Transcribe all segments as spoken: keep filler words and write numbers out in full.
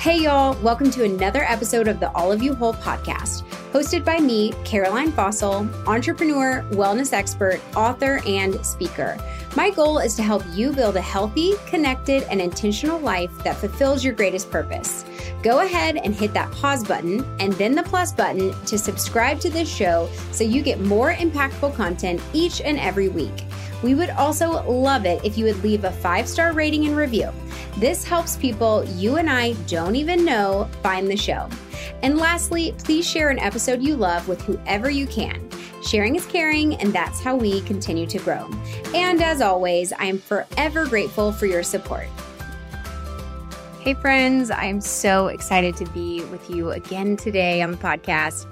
Hey y'all, welcome to another episode of the Olive You Whole podcast, hosted by me, Caroline Fossil, entrepreneur, wellness expert, author, and speaker. My goal is to help you build a healthy, connected, and intentional life that fulfills your greatest purpose. Go ahead and hit that pause button and then the plus button to subscribe to this show so you get more impactful content each and every week. We would also love it if you would leave a five-star rating and review. This helps people you and I don't even know find the show. And lastly, please share an episode you love with whoever you can. Sharing is caring, and that's how we continue to grow. And as always, I am forever grateful for your support. Hey friends, I am so excited to be with you again today on the podcast.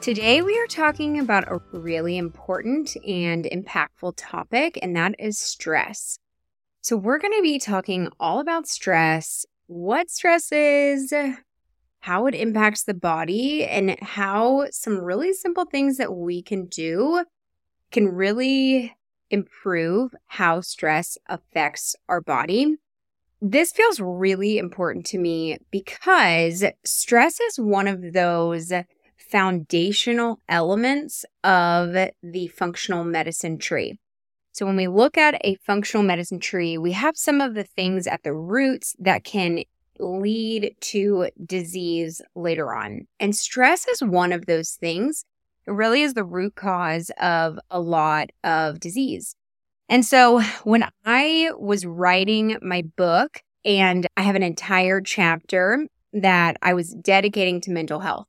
Today we are talking about a really important and impactful topic, and that is stress. So we're going to be talking all about stress, what stress is, how it impacts the body, and how some really simple things that we can do can really improve how stress affects our body. This feels really important to me because stress is one of those foundational elements of the functional medicine tree. So when we look at a functional medicine tree, we have some of the things at the roots that can lead to disease later on. And stress is one of those things. It really is the root cause of a lot of disease. And so when I was writing my book, and I have an entire chapter that I was dedicating to mental health.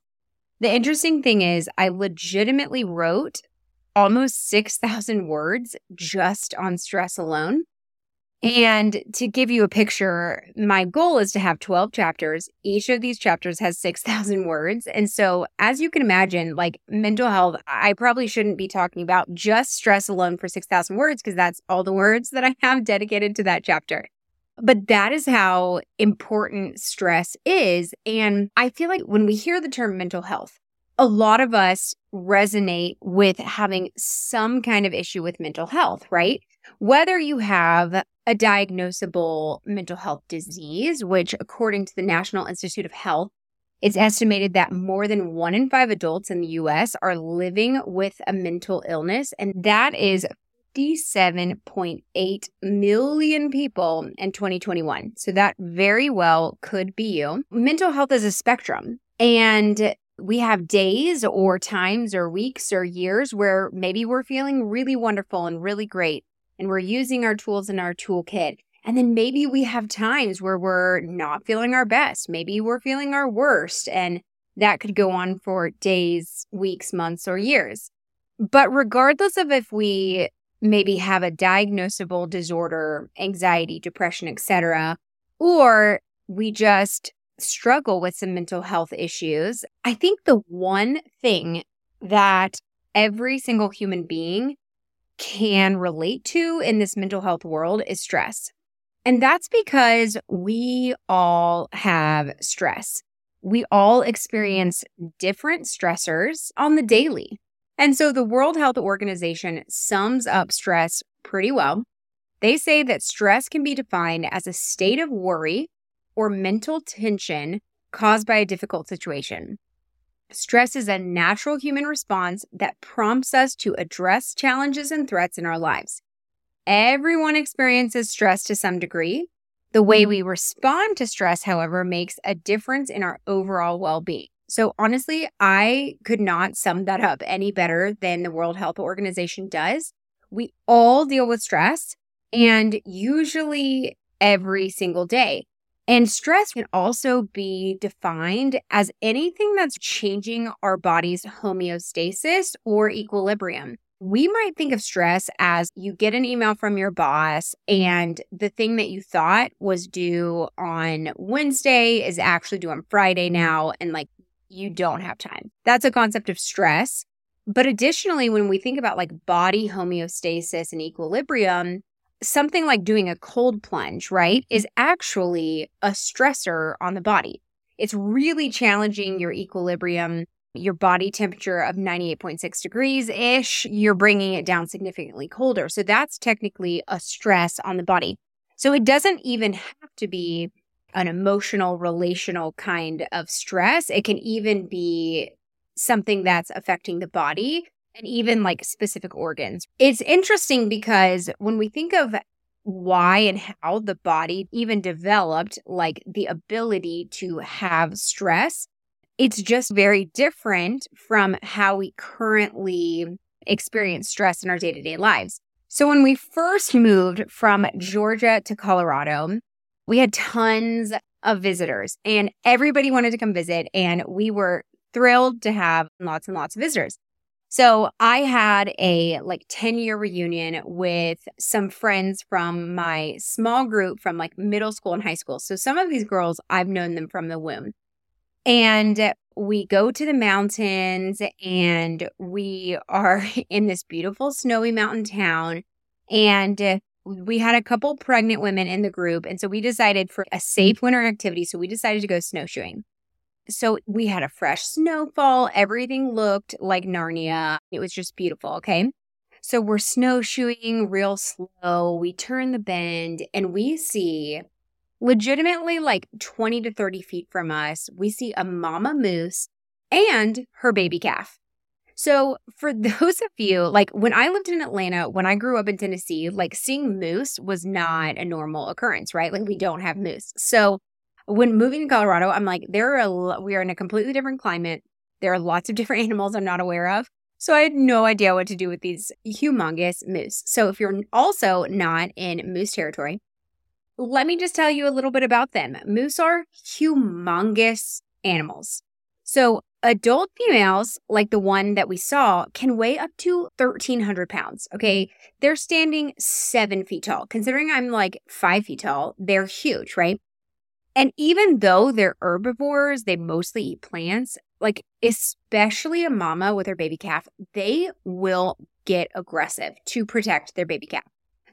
The interesting thing is I legitimately wrote almost six thousand words just on stress alone. And to give you a picture, my goal is to have twelve chapters. Each of these chapters has six thousand words. And so as you can imagine, like mental health, I probably shouldn't be talking about just stress alone for six thousand words because that's all the words that I have dedicated to that chapter. But that is how important stress is. And I feel like when we hear the term mental health, a lot of us resonate with having some kind of issue with mental health, right? Whether you have a diagnosable mental health disease, which according to the National Institute of Health, it's estimated that more than one in five adults in the U S are living with a mental illness, and that is fifty-seven point eight million people in twenty twenty-one. So that very well could be you. Mental health is a spectrum, and we have days or times or weeks or years where maybe we're feeling really wonderful and really great, and we're using our tools in our toolkit. And then maybe we have times where we're not feeling our best. Maybe we're feeling our worst, and that could go on for days, weeks, months, or years. But regardless of if we maybe have a diagnosable disorder, anxiety, depression, et cetera, or we just struggle with some mental health issues, I think the one thing that every single human being can relate to in this mental health world is stress. And that's because we all have stress. We all experience different stressors on the daily. And so the World Health Organization sums up stress pretty well. They say that stress can be defined as a state of worry or mental tension caused by a difficult situation. Stress is a natural human response that prompts us to address challenges and threats in our lives. Everyone experiences stress to some degree. The way we respond to stress, however, makes a difference in our overall well-being. So honestly, I could not sum that up any better than the World Health Organization does. We all deal with stress, and usually every single day. And stress can also be defined as anything that's changing our body's homeostasis or equilibrium. We might think of stress as you get an email from your boss and the thing that you thought was due on Wednesday is actually due on Friday now, and like you don't have time. That's a concept of stress. But additionally, when we think about like body homeostasis and equilibrium, something like doing a cold plunge, right, is actually a stressor on the body. It's really challenging your equilibrium, your body temperature of ninety-eight point six degrees-ish. You're bringing it down significantly colder. So that's technically a stress on the body. So it doesn't even have to be an emotional, relational kind of stress. It can even be something that's affecting the body and even like specific organs. It's interesting because when we think of why and how the body even developed like the ability to have stress, it's just very different from how we currently experience stress in our day-to-day lives. So when we first moved from Georgia to Colorado, we had tons of visitors and everybody wanted to come visit, and we were thrilled to have lots and lots of visitors. So I had a like ten-year reunion with some friends from my small group from like middle school and high school. So some of these girls, I've known them from the womb. And we go to the mountains, and we are in this beautiful snowy mountain town. And we had a couple pregnant women in the group. And so we decided for a safe winter activity, so we decided to go snowshoeing. So we had a fresh snowfall. Everything looked like Narnia. It was just beautiful, okay? So we're snowshoeing real slow. We turn the bend, and we see legitimately like twenty to thirty feet from us, we see a mama moose and her baby calf. So for those of you, like when I lived in Atlanta, when I grew up in Tennessee, like seeing moose was not a normal occurrence, right? Like we don't have moose. So when moving to Colorado, I'm like, there are a, we are in a completely different climate. There are lots of different animals I'm not aware of. So I had no idea what to do with these humongous moose. So if you're also not in moose territory, let me just tell you a little bit about them. Moose are humongous animals. So adult females, like the one that we saw, can weigh up to thirteen hundred pounds, okay? They're standing seven feet tall. Considering I'm like five feet tall, they're huge, right? And even though they're herbivores, they mostly eat plants, like especially a mama with her baby calf, they will get aggressive to protect their baby calf.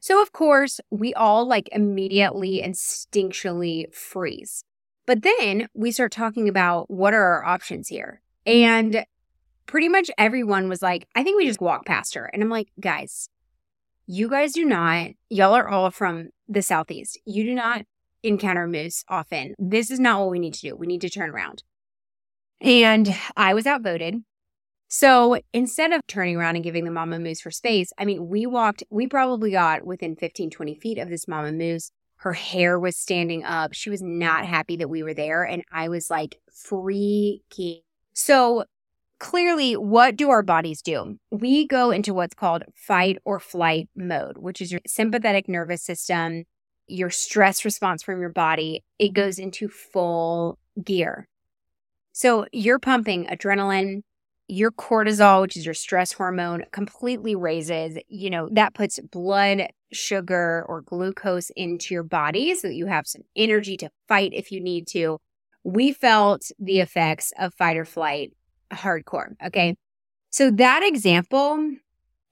So of course, we all like immediately instinctually freeze. But then we start talking about what are our options here? And pretty much everyone was like, I think we just walk past her. And I'm like, guys, you guys do not, y'all are all from the Southeast. You do not encounter moose often. This is not what we need to do. We need to turn around. And I was outvoted. So instead of turning around and giving the mama moose her space, I mean, we walked, we probably got within fifteen, twenty feet of this mama moose. Her hair was standing up. She was not happy that we were there. And I was like freaking. So clearly, what do our bodies do? We go into what's called fight or flight mode, which is your sympathetic nervous system, your stress response from your body. It goes into full gear. So you're pumping adrenaline, your cortisol, which is your stress hormone, completely raises, you know, that puts blood sugar or glucose into your body so that you have some energy to fight if you need to. We felt the effects of fight or flight hardcore, okay? So that example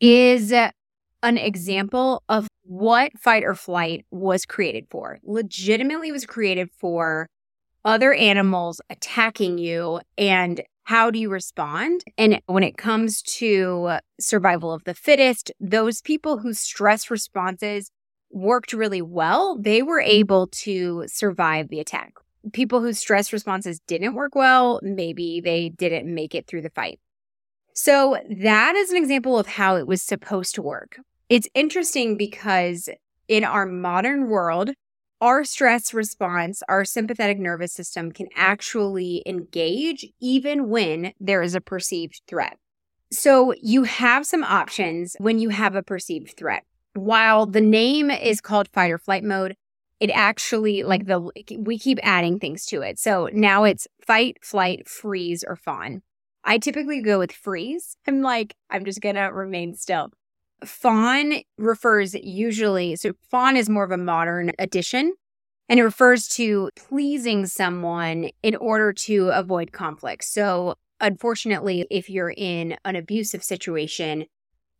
is an example of what fight or flight was created for. Legitimately was created for other animals attacking you, and how do you respond? And when it comes to survival of the fittest, those people whose stress responses worked really well, they were able to survive the attack. People whose stress responses didn't work well, maybe they didn't make it through the fight. So that is an example of how it was supposed to work. It's interesting because in our modern world, our stress response, our sympathetic nervous system can actually engage even when there is a perceived threat. So you have some options when you have a perceived threat. While the name is called fight or flight mode, it actually, like the we keep adding things to it. So now it's fight, flight, freeze, or fawn. I typically go with freeze. I'm like, I'm just going to remain still. Fawn refers usually, so fawn is more of a modern addition, and it refers to pleasing someone in order to avoid conflict. So unfortunately, if you're in an abusive situation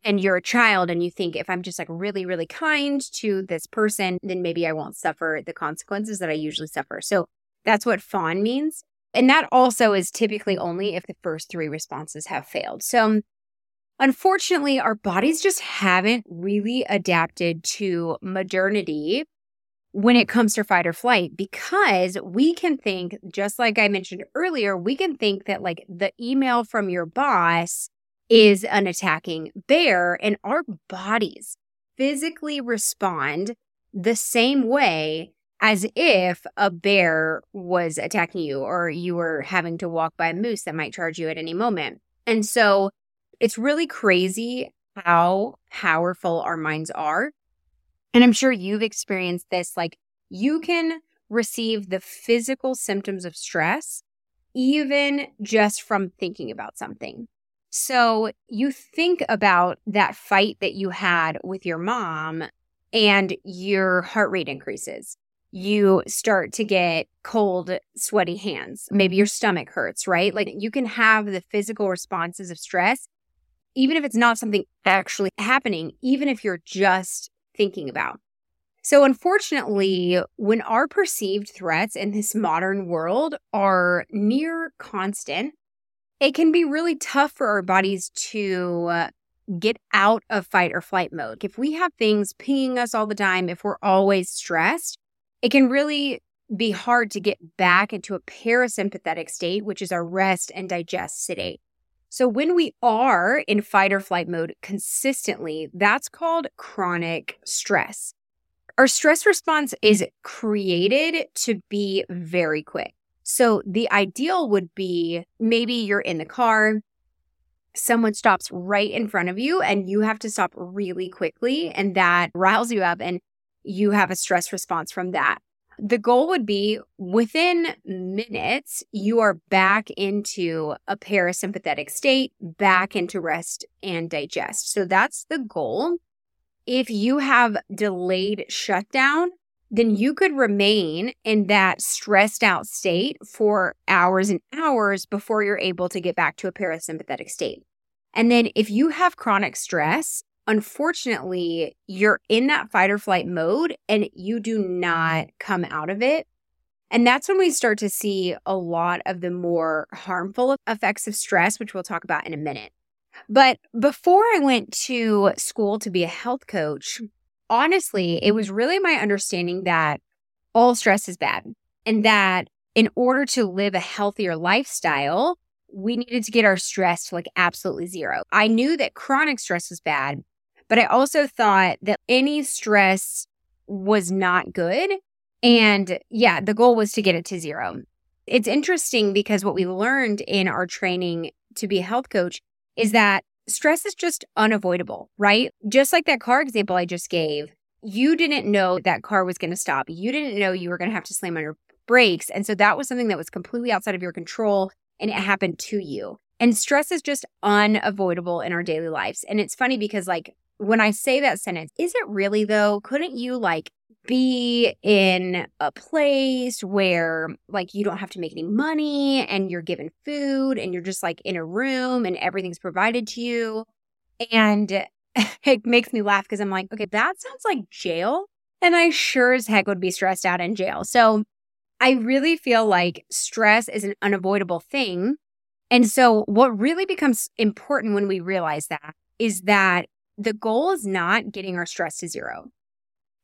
and you're a child and you think, if I'm just like really, really kind to this person, then maybe I won't suffer the consequences that I usually suffer. So that's what fawn means. And that also is typically only if the first three responses have failed. So unfortunately, our bodies just haven't really adapted to modernity when it comes to fight or flight, because we can think, just like I mentioned earlier, we can think that like the email from your boss is an attacking bear, and our bodies physically respond the same way as if a bear was attacking you or you were having to walk by a moose that might charge you at any moment. And so it's really crazy how powerful our minds are. And I'm sure you've experienced this, like you can receive the physical symptoms of stress even just from thinking about something. So you think about that fight that you had with your mom and your heart rate increases. You start to get cold, sweaty hands. Maybe your stomach hurts, right? Like you can have the physical responses of stress, even if it's not something actually happening, even if you're just thinking about. So unfortunately, when our perceived threats in this modern world are near constant, it can be really tough for our bodies to uh, get out of fight or flight mode. If we have things pinging us all the time, if we're always stressed, it can really be hard to get back into a parasympathetic state, which is our rest and digest state. So when we are in fight or flight mode consistently, that's called chronic stress. Our stress response is created to be very quick. So the ideal would be maybe you're in the car, someone stops right in front of you, and you have to stop really quickly, and that riles you up, and you have a stress response from that. The goal would be within minutes, you are back into a parasympathetic state, back into rest and digest. So that's the goal. If you have delayed shutdown, then you could remain in that stressed out state for hours and hours before you're able to get back to a parasympathetic state. And then if you have chronic stress, unfortunately, you're in that fight or flight mode and you do not come out of it. And that's when we start to see a lot of the more harmful effects of stress, which we'll talk about in a minute. But before I went to school to be a health coach, honestly, it was really my understanding that all stress is bad and that in order to live a healthier lifestyle, we needed to get our stress to like absolutely zero. I knew that chronic stress was bad, but I also thought that any stress was not good. And yeah, the goal was to get it to zero. It's interesting because what we learned in our training to be a health coach is that stress is just unavoidable, right? Just like that car example I just gave, you didn't know that car was going to stop. You didn't know you were going to have to slam on your brakes. And so that was something that was completely outside of your control and it happened to you. And stress is just unavoidable in our daily lives. And it's funny because like, when I say that sentence, is it really though? Couldn't you like be in a place where like you don't have to make any money and you're given food and you're just like in a room and everything's provided to you? And it makes me laugh because I'm like, okay, that sounds like jail. And I sure as heck would be stressed out in jail. So I really feel like stress is an unavoidable thing. And so what really becomes important when we realize that is that the goal is not getting our stress to zero.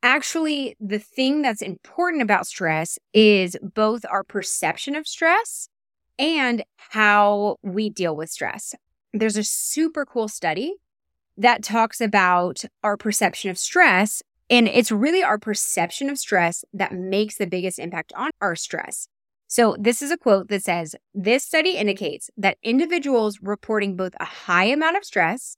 Actually, the thing that's important about stress is both our perception of stress and how we deal with stress. There's a super cool study that talks about our perception of stress, and it's really our perception of stress that makes the biggest impact on our stress. So this is a quote that says, "This study indicates that individuals reporting both a high amount of stress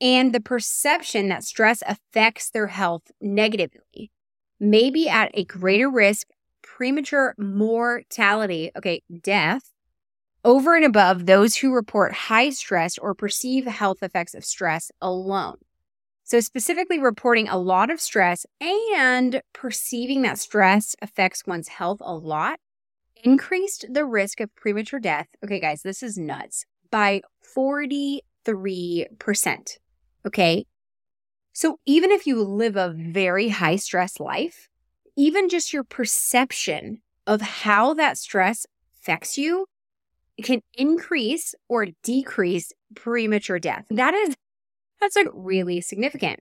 and the perception that stress affects their health negatively may be at a greater risk of premature mortality, okay, death, over and above those who report high stress or perceive health effects of stress alone." So specifically reporting a lot of stress and perceiving that stress affects one's health a lot increased the risk of premature death, okay guys, this is nuts, by forty-three percent. Okay. So even if you live a very high stress life, even just your perception of how that stress affects you can increase or decrease premature death. That is, that's like really significant.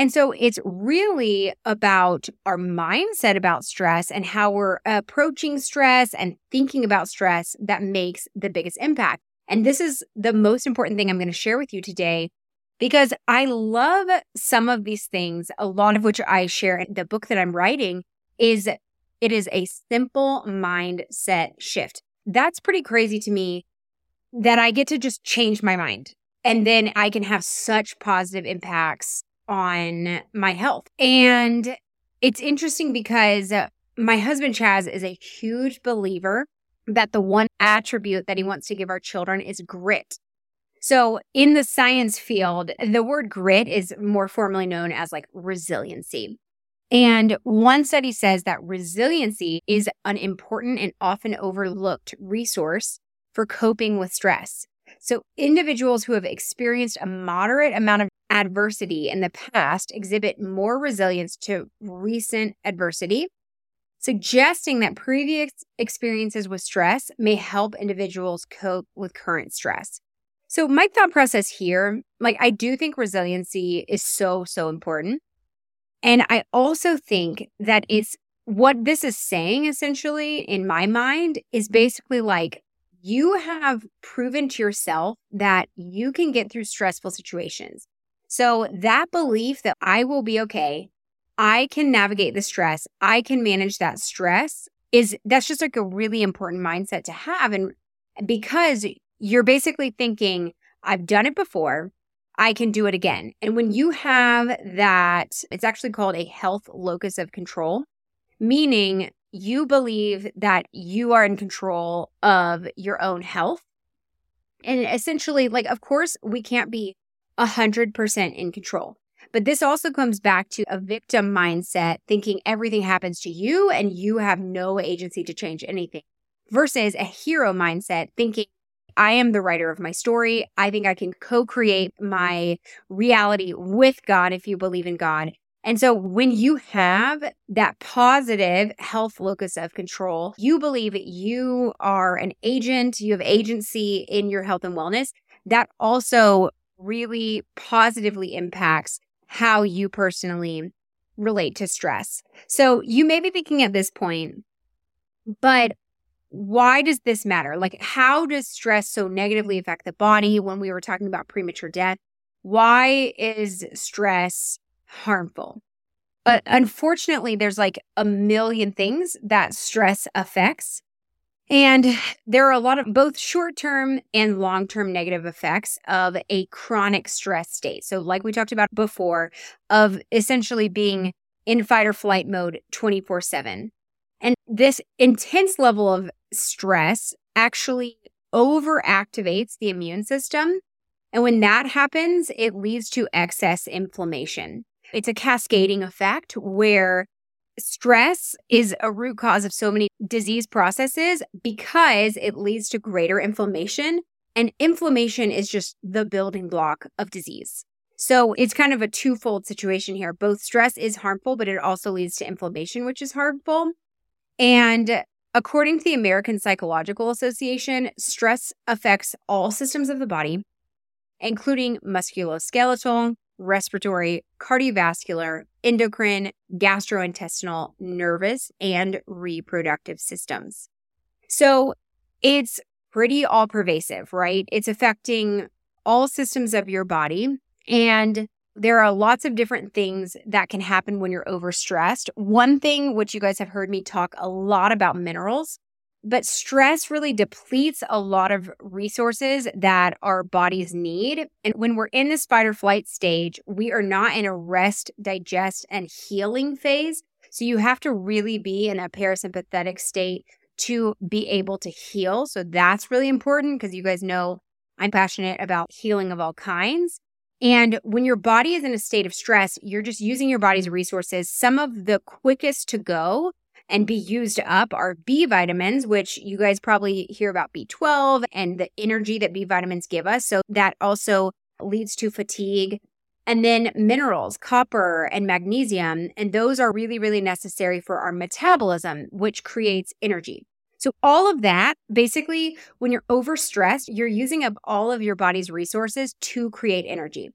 And so it's really about our mindset about stress and how we're approaching stress and thinking about stress that makes the biggest impact. And this is the most important thing I'm going to share with you today, because I love some of these things, a lot of which I share in the book that I'm writing, is it is a simple mindset shift. That's pretty crazy to me that I get to just change my mind. And then I can have such positive impacts on my health. And it's interesting because my husband, Chaz, is a huge believer that the one attribute that he wants to give our children is grit. So in the science field, the word grit is more formally known as like resiliency. And one study says that resiliency is an important and often overlooked resource for coping with stress. So individuals who have experienced a moderate amount of adversity in the past exhibit more resilience to recent adversity, suggesting that previous experiences with stress may help individuals cope with current stress. So my thought process here, like I do think resiliency is so, so important. And I also think that it's what this is saying essentially in my mind is basically like, you have proven to yourself that you can get through stressful situations. So that belief that I will be okay, I can navigate the stress, I can manage that stress, is that's just like a really important mindset to have. And because you're basically thinking, I've done it before, I can do it again. And when you have that, it's actually called a health locus of control, meaning you believe that you are in control of your own health. And essentially, like, of course, we can't be one hundred percent in control. But this also comes back to a victim mindset, thinking everything happens to you and you have no agency to change anything, versus a hero mindset, thinking, I am the writer of my story. I think I can co-create my reality with God if you believe in God. And so when you have that positive health locus of control, you believe you are an agent, you have agency in your health and wellness. That also really positively impacts how you personally relate to stress. So you may be thinking at this point, but why does this matter? Like, how does stress so negatively affect the body when we were talking about premature death? Why is stress harmful? Uh, unfortunately, there's like a million things that stress affects. And there are a lot of both short-term and long-term negative effects of a chronic stress state. So like we talked about before, of essentially being in fight or flight mode twenty-four seven. And this intense level of stress actually overactivates the immune system. And when that happens, it leads to excess inflammation. It's a cascading effect where stress is a root cause of so many disease processes because it leads to greater inflammation, and inflammation is just the building block of disease. So it's kind of a twofold situation here. Both stress is harmful, but it also leads to inflammation, which is harmful. And according to the American Psychological Association, stress affects all systems of the body, including musculoskeletal, respiratory, cardiovascular, endocrine, gastrointestinal, nervous, and reproductive systems. So it's pretty all-pervasive, right? It's affecting all systems of your body. And there are lots of different things that can happen when you're overstressed. One thing, which you guys have heard me talk a lot about minerals, but stress really depletes a lot of resources that our bodies need. And when we're in this fight or flight stage, we are not in a rest, digest, and healing phase. So you have to really be in a parasympathetic state to be able to heal. So that's really important because you guys know I'm passionate about healing of all kinds. And when your body is in a state of stress, you're just using your body's resources. Some of the quickest to go and be used up are B vitamins, which you guys probably hear about B twelve and the energy that B vitamins give us. So that also leads to fatigue. And then minerals, copper and magnesium, and those are really, really necessary for our metabolism, which creates energy. So all of that, basically, when you're overstressed, you're using up all of your body's resources to create energy.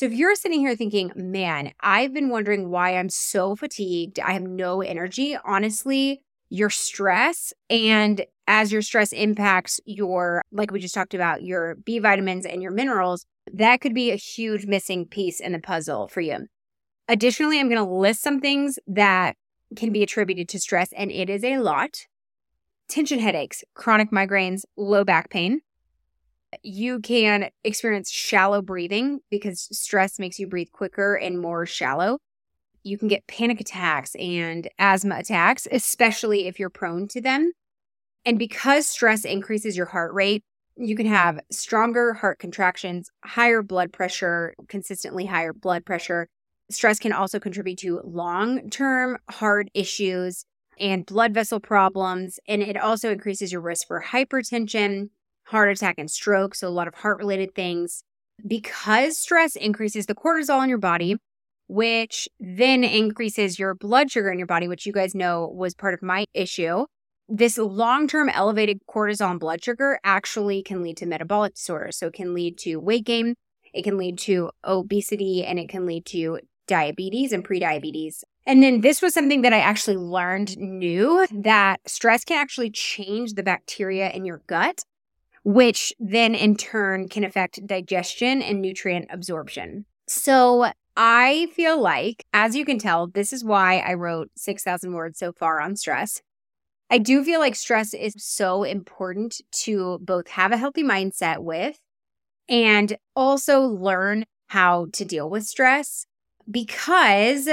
So if you're sitting here thinking, man, I've been wondering why I'm so fatigued, I have no energy, honestly, your stress, and as your stress impacts your, like we just talked about, your B vitamins and your minerals, that could be a huge missing piece in the puzzle for you. Additionally, I'm going to list some things that can be attributed to stress, and it is a lot. Tension headaches, chronic migraines, low back pain. You can experience shallow breathing because stress makes you breathe quicker and more shallow. You can get panic attacks and asthma attacks, especially if you're prone to them. And because stress increases your heart rate, you can have stronger heart contractions, higher blood pressure, consistently higher blood pressure. Stress can also contribute to long-term heart issues and blood vessel problems. And it also increases your risk for hypertension, heart attack and stroke, so a lot of heart-related things. Because stress increases the cortisol in your body, which then increases your blood sugar in your body, which you guys know was part of my issue, this long-term elevated cortisol and blood sugar actually can lead to metabolic disorders. So it can lead to weight gain, it can lead to obesity, and it can lead to diabetes and prediabetes. And then this was something that I actually learned new, that stress can actually change the bacteria in your gut, which then in turn can affect digestion and nutrient absorption. So I feel like, as you can tell, this is why I wrote six thousand words so far on stress. I do feel like stress is so important to both have a healthy mindset with and also learn how to deal with stress, because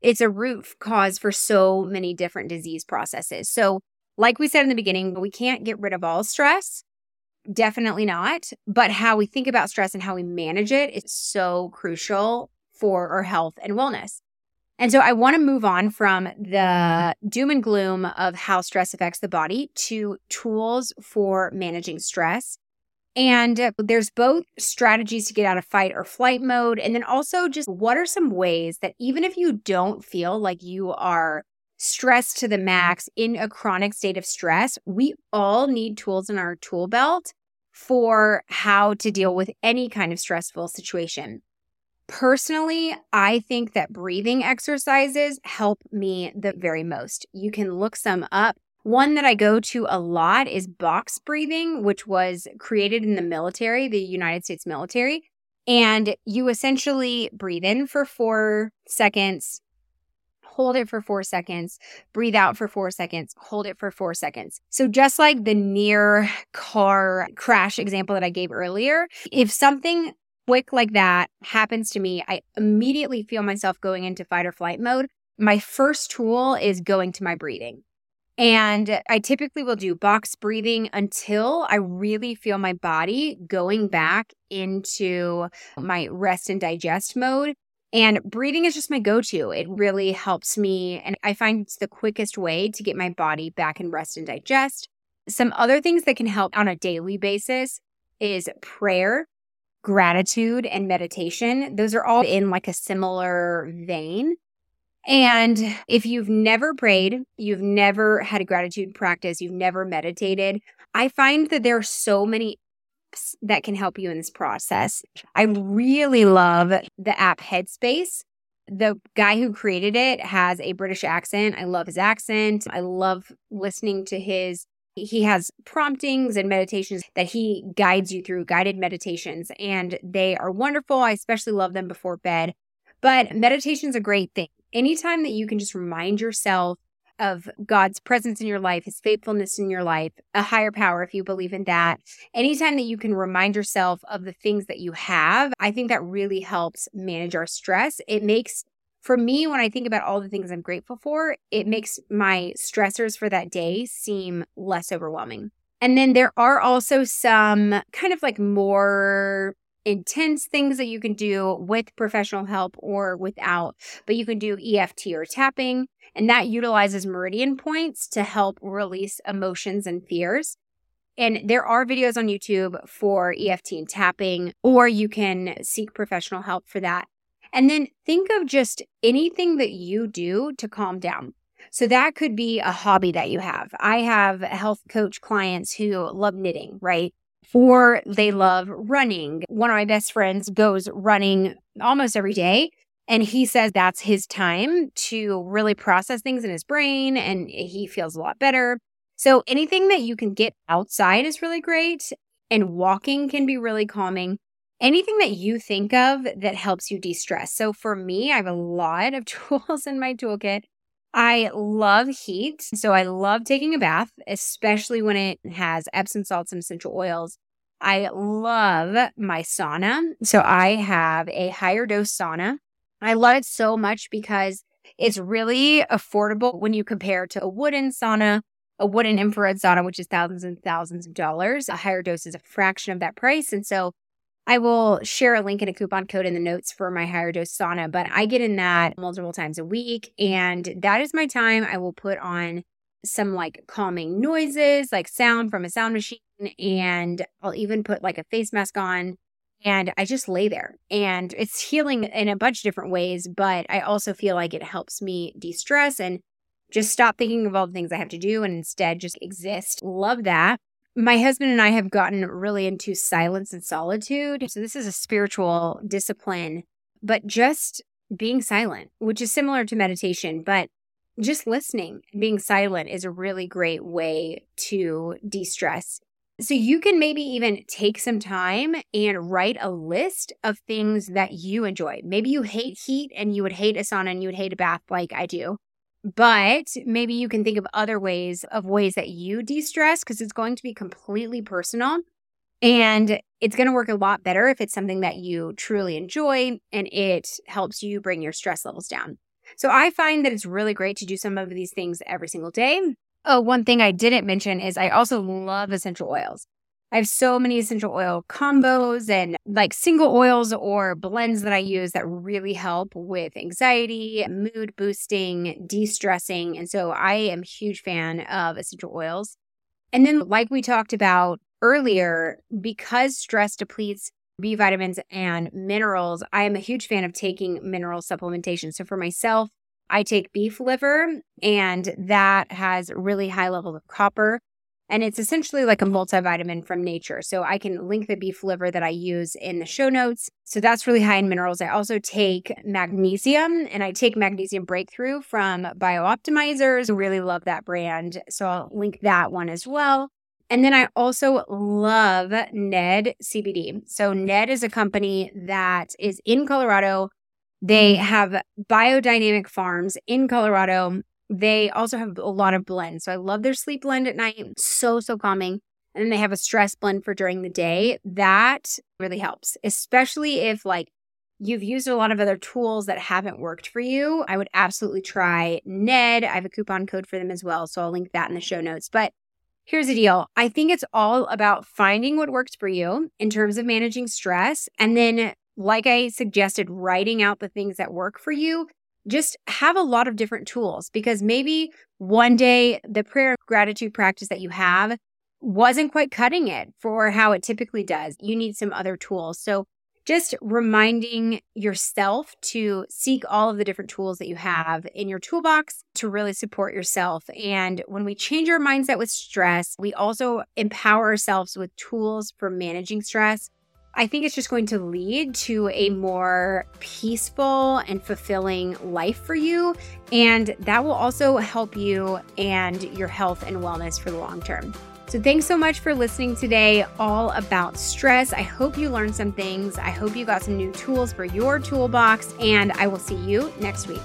it's a root cause for so many different disease processes. So like we said in the beginning, we can't get rid of all stress. Definitely not. But how we think about stress and how we manage it is so crucial for our health and wellness. And so I want to move on from the doom and gloom of how stress affects the body to tools for managing stress. And there's both strategies to get out of fight or flight mode, and then also just what are some ways that even if you don't feel like you are stressed to the max in a chronic state of stress, we all need tools in our tool belt for how to deal with any kind of stressful situation. Personally, I think that breathing exercises help me the very most. You can look some up. One that I go to a lot is box breathing, which was created in the military, the United States military. And you essentially breathe in for four seconds, hold it for four seconds, breathe out for four seconds, hold it for four seconds. So just like the near car crash example that I gave earlier, if something quick like that happens to me, I immediately feel myself going into fight or flight mode. My first tool is going to my breathing. And I typically will do box breathing until I really feel my body going back into my rest and digest mode. And breathing is just my go-to. It really helps me. And I find it's the quickest way to get my body back in rest and digest. Some other things that can help on a daily basis is prayer, gratitude, and meditation. Those are all in like a similar vein. And if you've never prayed, you've never had a gratitude practice, you've never meditated, I find that there are so many apps that can help you in this process. I really love the app Headspace. The guy who created it has a British accent. I love his accent. I love listening to his He has promptings and meditations that he guides you through, guided meditations, and they are wonderful. I especially love them before bed. But meditation is a great thing. Anytime that you can just remind yourself of God's presence in your life, his faithfulness in your life, a higher power if you believe in that, anytime that you can remind yourself of the things that you have, I think that really helps manage our stress. It makes For me, when I think about all the things I'm grateful for, it makes my stressors for that day seem less overwhelming. And then there are also some kind of like more intense things that you can do with professional help or without, but you can do E F T or tapping, and that utilizes meridian points to help release emotions and fears. And there are videos on YouTube for E F T and tapping, or you can seek professional help for that. And then think of just anything that you do to calm down. So that could be a hobby that you have. I have health coach clients who love knitting, right? or they love running. One of my best friends goes running almost every day, and he says that's his time to really process things in his brain, and he feels a lot better. So anything that you can get outside is really great, and walking can be really calming. Anything that you think of that helps you de-stress. So for me, I have a lot of tools in my toolkit. I love heat, so I love taking a bath, especially when it has Epsom salts and essential oils. I love my sauna, so I have a higher dose sauna. I love it so much because it's really affordable when you compare to a wooden sauna, a wooden infrared sauna, which is thousands and thousands of dollars. A higher dose is a fraction of that price, and so I will share a link and a coupon code in the notes for my higher dose sauna, but I get in that multiple times a week, and that is my time. I will put on some like calming noises, like sound from a sound machine, and I'll even put like a face mask on, and I just lay there. And it's healing in a bunch of different ways, but I also feel like it helps me de-stress and just stop thinking of all the things I have to do and instead just exist. Love that. My husband and I have gotten really into silence and solitude. So this is a spiritual discipline, but just being silent, which is similar to meditation, but just listening, being silent is a really great way to de-stress. So you can maybe even take some time and write a list of things that you enjoy. Maybe you hate heat and you would hate a sauna and you would hate a bath like I do. But maybe you can think of other ways of ways that you de-stress, because it's going to be completely personal and it's going to work a lot better if it's something that you truly enjoy and it helps you bring your stress levels down. So I find that it's really great to do some of these things every single day. Oh, one thing I didn't mention is I also love essential oils. I have so many essential oil combos and like single oils or blends that I use that really help with anxiety, mood boosting, de-stressing. And so I am a huge fan of essential oils. And then like we talked about earlier, because stress depletes B vitamins and minerals, I am a huge fan of taking mineral supplementation. So for myself, I take beef liver, and that has really high levels of copper. And it's essentially like a multivitamin from nature. So I can link the beef liver that I use in the show notes. So that's really high in minerals. I also take magnesium, and I take Magnesium Breakthrough from BioOptimizers. Really love that brand. So I'll link that one as well. And then I also love N E D C B D. So N E D is a company that is in Colorado. They have biodynamic farms in Colorado. They also have a lot of blends. So I love their sleep blend at night. So, so calming. And then they have a stress blend for during the day. That really helps, especially if like you've used a lot of other tools that haven't worked for you. I would absolutely try N E D. I have a coupon code for them as well. So I'll link that in the show notes. But here's the deal. I think it's all about finding what works for you in terms of managing stress. And then, like I suggested, writing out the things that work for you. Just have a lot of different tools, because maybe one day the prayer and gratitude practice that you have wasn't quite cutting it for how it typically does. You need some other tools. So just reminding yourself to seek all of the different tools that you have in your toolbox to really support yourself. And when we change our mindset with stress, we also empower ourselves with tools for managing stress. I think it's just going to lead to a more peaceful and fulfilling life for you. And that will also help you and your health and wellness for the long term. So thanks so much for listening today, all about stress. I hope you learned some things. I hope you got some new tools for your toolbox, and I will see you next week.